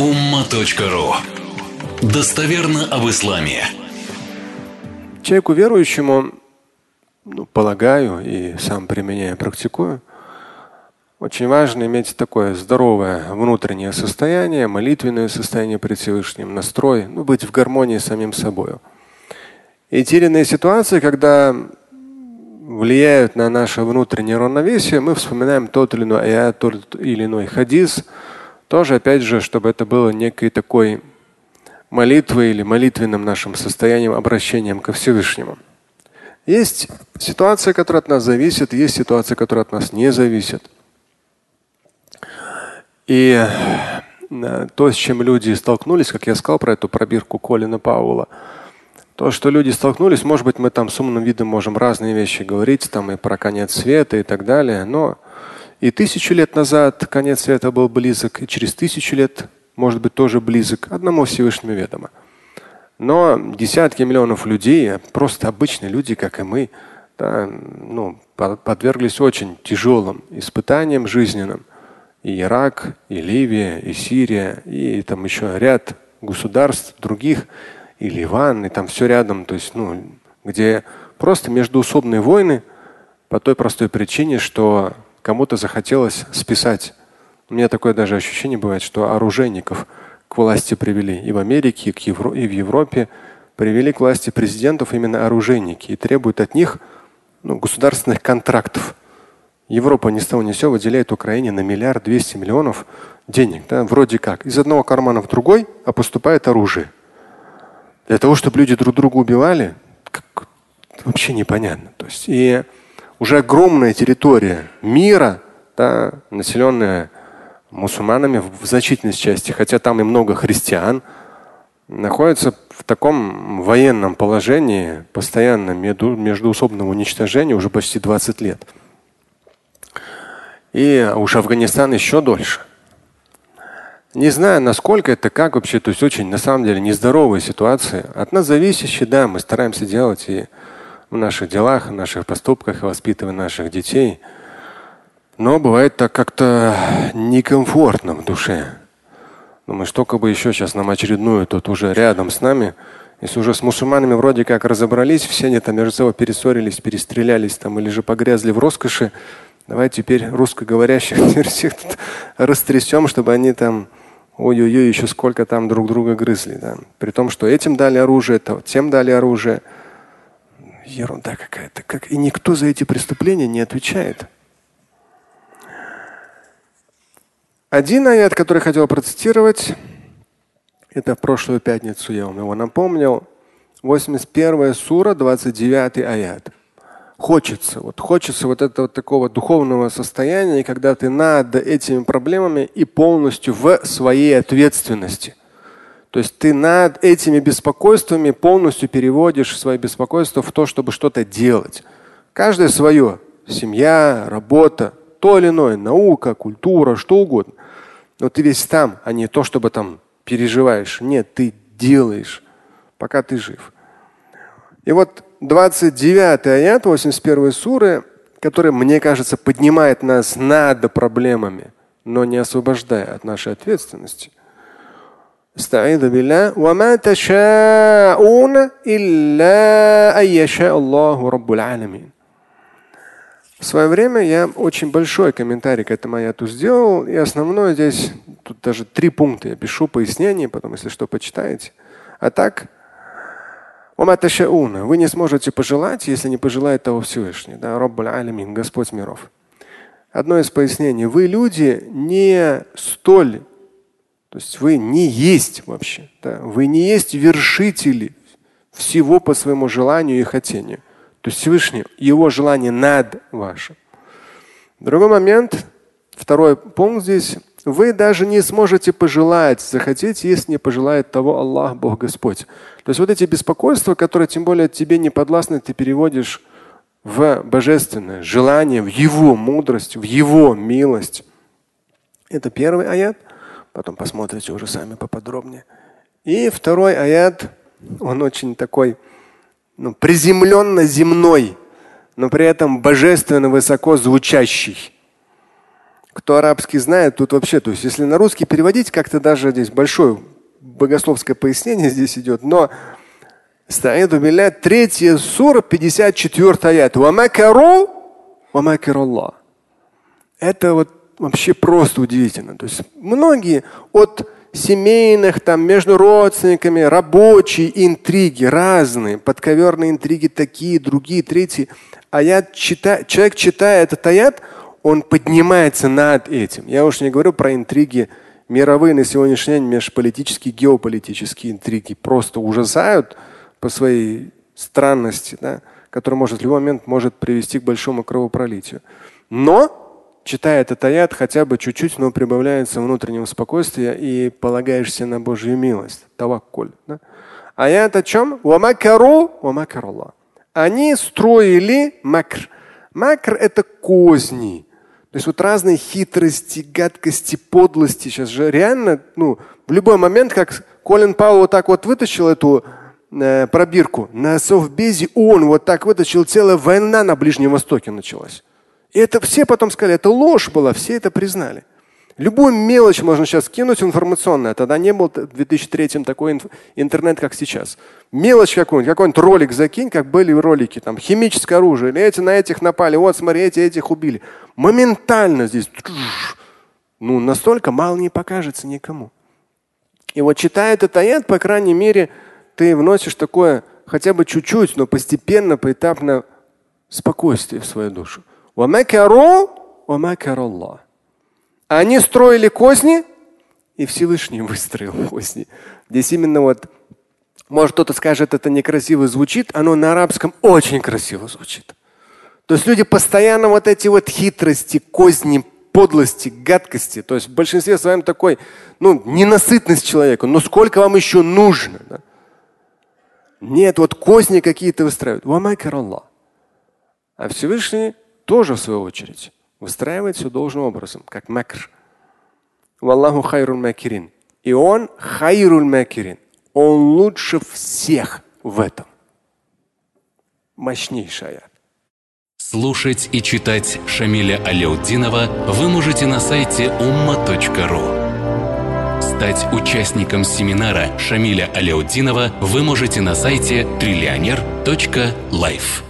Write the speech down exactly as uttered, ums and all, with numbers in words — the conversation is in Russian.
умма точка ру. Достоверно об исламе. Человеку верующему, ну, полагаю и сам применяю, практикую, очень важно иметь такое здоровое внутреннее состояние, молитвенное состояние перед Всевышним, настрой, ну, быть в гармонии с самим собой. И те или иные ситуации, когда влияют на наше внутреннее равновесие, мы вспоминаем тот или иной аят, тот или иной хадис. Тоже, опять же, чтобы это было некой такой молитвой или молитвенным нашим состоянием, обращением ко Всевышнему. Есть ситуация, которая от нас зависит, есть ситуация, которая от нас не зависит. И то, с чем люди столкнулись, как я сказал про эту пробирку Колина Пауэлла, то, что люди столкнулись, может быть, мы там с умным видом можем разные вещи говорить, там и про конец света и так далее, но и тысячу лет назад конец света был близок, и через тысячу лет, может быть, тоже близок, одному Всевышнему ведомо. Но десятки миллионов людей, просто обычные люди, как и мы, да, ну, подверглись очень тяжелым испытаниям жизненным. И Ирак, и Ливия, и Сирия, и там еще ряд государств других, и Ливан, и там все рядом, то есть, ну, где просто междоусобные войны по той простой причине, что кому-то захотелось списать. У меня такое даже ощущение бывает, что оружейников к власти привели и в Америке, и, Евро... и в Европе привели к власти президентов именно оружейники и требуют от них, ну, государственных контрактов. Европа ни с того ни с сего выделяет Украине на миллиард двести миллионов денег, да, вроде как, из одного кармана в другой, а поступает оружие. Для того, чтобы люди друг друга убивали, как, вообще непонятно. То есть, и уже огромная территория мира, да, населенная мусульманами в значительной части, хотя там и много христиан, находится в таком военном положении, постоянно междуусобного уничтожения уже почти двадцать лет. И уж Афганистан еще дольше. Не знаю, насколько это, как вообще, то есть очень, на самом деле, нездоровая ситуация. От нас зависящие, да, мы стараемся делать и в наших делах, в наших поступках, воспитывая наших детей. Но бывает так как-то некомфортно в душе. Думаешь, только бы еще сейчас нам очередную тут уже рядом с нами. Если уже с мусульманами вроде как разобрались, все они там между собой перессорились, перестрелялись там или же погрязли в роскоши, давай теперь русскоговорящих всех тут растрясем, чтобы они там ой-ой-ой, еще сколько там друг друга грызли. Да? При том, что этим дали оружие, тем дали оружие. Ерунда какая-то. Как... И никто за эти преступления не отвечает. Один аят, который я хотел процитировать, это в прошлую пятницу я вам его напомнил. восемьдесят первая сура, двадцать девятый аят. Хочется, вот хочется вот этого такого духовного состояния, когда ты над этими проблемами и полностью в своей ответственности. То есть ты над этими беспокойствами полностью переводишь свои беспокойства в то, чтобы что-то делать. Каждое свое. Семья, работа, то или иное, наука, культура, что угодно. Но ты весь там, а не то, чтобы там переживаешь. Нет, ты делаешь, пока ты жив. И вот двадцать девятый аят восемьдесят первой суры, который, мне кажется, поднимает нас над проблемами, но не освобождая от нашей ответственности. В свое время я очень большой комментарий к этому аяту сделал. И основное здесь, тут даже три пункта я пишу, пояснение, потом, если что, почитаете. А так, вы не сможете пожелать, если не пожелает того Всевышний. Да? Раббуль Алямин, Господь миров. Одно из пояснений. Вы, люди, не столь, то есть вы не есть вообще. Да? Вы не есть вершители всего по своему желанию и хотению. То есть Всевышний, его желание над вашим. Другой момент, второй пункт здесь. Вы даже не сможете пожелать, захотеть, если не пожелает того Аллах, Бог Господь. То есть вот эти беспокойства, которые тем более тебе не подвластны, ты переводишь в божественное желание, в его мудрость, в его милость. Это первый аят. Потом посмотрите уже сами поподробнее. И второй аят, он очень такой, ну, приземленно-земной, но при этом божественно высоко звучащий. Кто арабский знает, тут вообще, то есть если на русский переводить, как-то даже здесь большое богословское пояснение здесь идет, но третья сура, пятьдесят четвёртый аят. Это вот вообще просто удивительно. То есть многие от семейных, там, между родственниками, рабочие интриги разные, подковерные интриги такие, другие, третьи. Аят чита... Человек, читая этот аят, он поднимается над этим. Я уж не говорю про интриги мировые на сегодняшний день, межполитические, геополитические интриги просто ужасают по своей странности, да, которая может в любой момент может привести к большому кровопролитию. Но, читая этот аят, хотя бы чуть-чуть, но прибавляется внутреннего спокойствия и полагаешься на Божью милость. Таваккуль. Да? Аят о чем? Вамакару, вамакарулла. Они строили макр. Макр – это козни. То есть вот разные хитрости, гадкости, подлости. Сейчас же реально, ну, в любой момент, как Колин Пауэлл вот так вот вытащил эту э, пробирку, на совбезе он вот так вытащил, целая война на Ближнем Востоке началась. И это все потом сказали, это ложь была, все это признали. Любую мелочь можно сейчас кинуть информационную. Тогда не был в две тысячи третьем такой интернет, как сейчас. Мелочь какую-нибудь, какой-нибудь ролик закинь, как были ролики, там, химическое оружие, или эти на этих напали, вот смотри, эти этих убили. Моментально здесь, ну, настолько мало не покажется никому. И вот читая этот аят, по крайней мере, ты вносишь такое хотя бы чуть-чуть, но постепенно, поэтапно спокойствие в свою душу. Ва макару, ва макаруллах. Они строили козни, и Всевышний выстроил козни. Здесь именно вот, может кто-то скажет, это некрасиво звучит, оно на арабском очень красиво звучит. То есть люди постоянно вот эти вот хитрости, козни, подлости, гадкости. То есть в большинстве своем такой, ну, ненасытность человека. Но сколько вам еще нужно? Да? Нет, вот козни какие-то выстраивают. А Всевышний тоже, в свою очередь, выстраивает все должным образом, как макр. Валлаху хайрун макирин. И он хайрун макирин. Он лучше всех в этом. Мощнейший аят. Слушать и читать Шамиля Аляуддинова вы можете на сайте умма точка ру. Стать участником семинара Шамиля Аляуддинова вы можете на сайте триллионер точка life.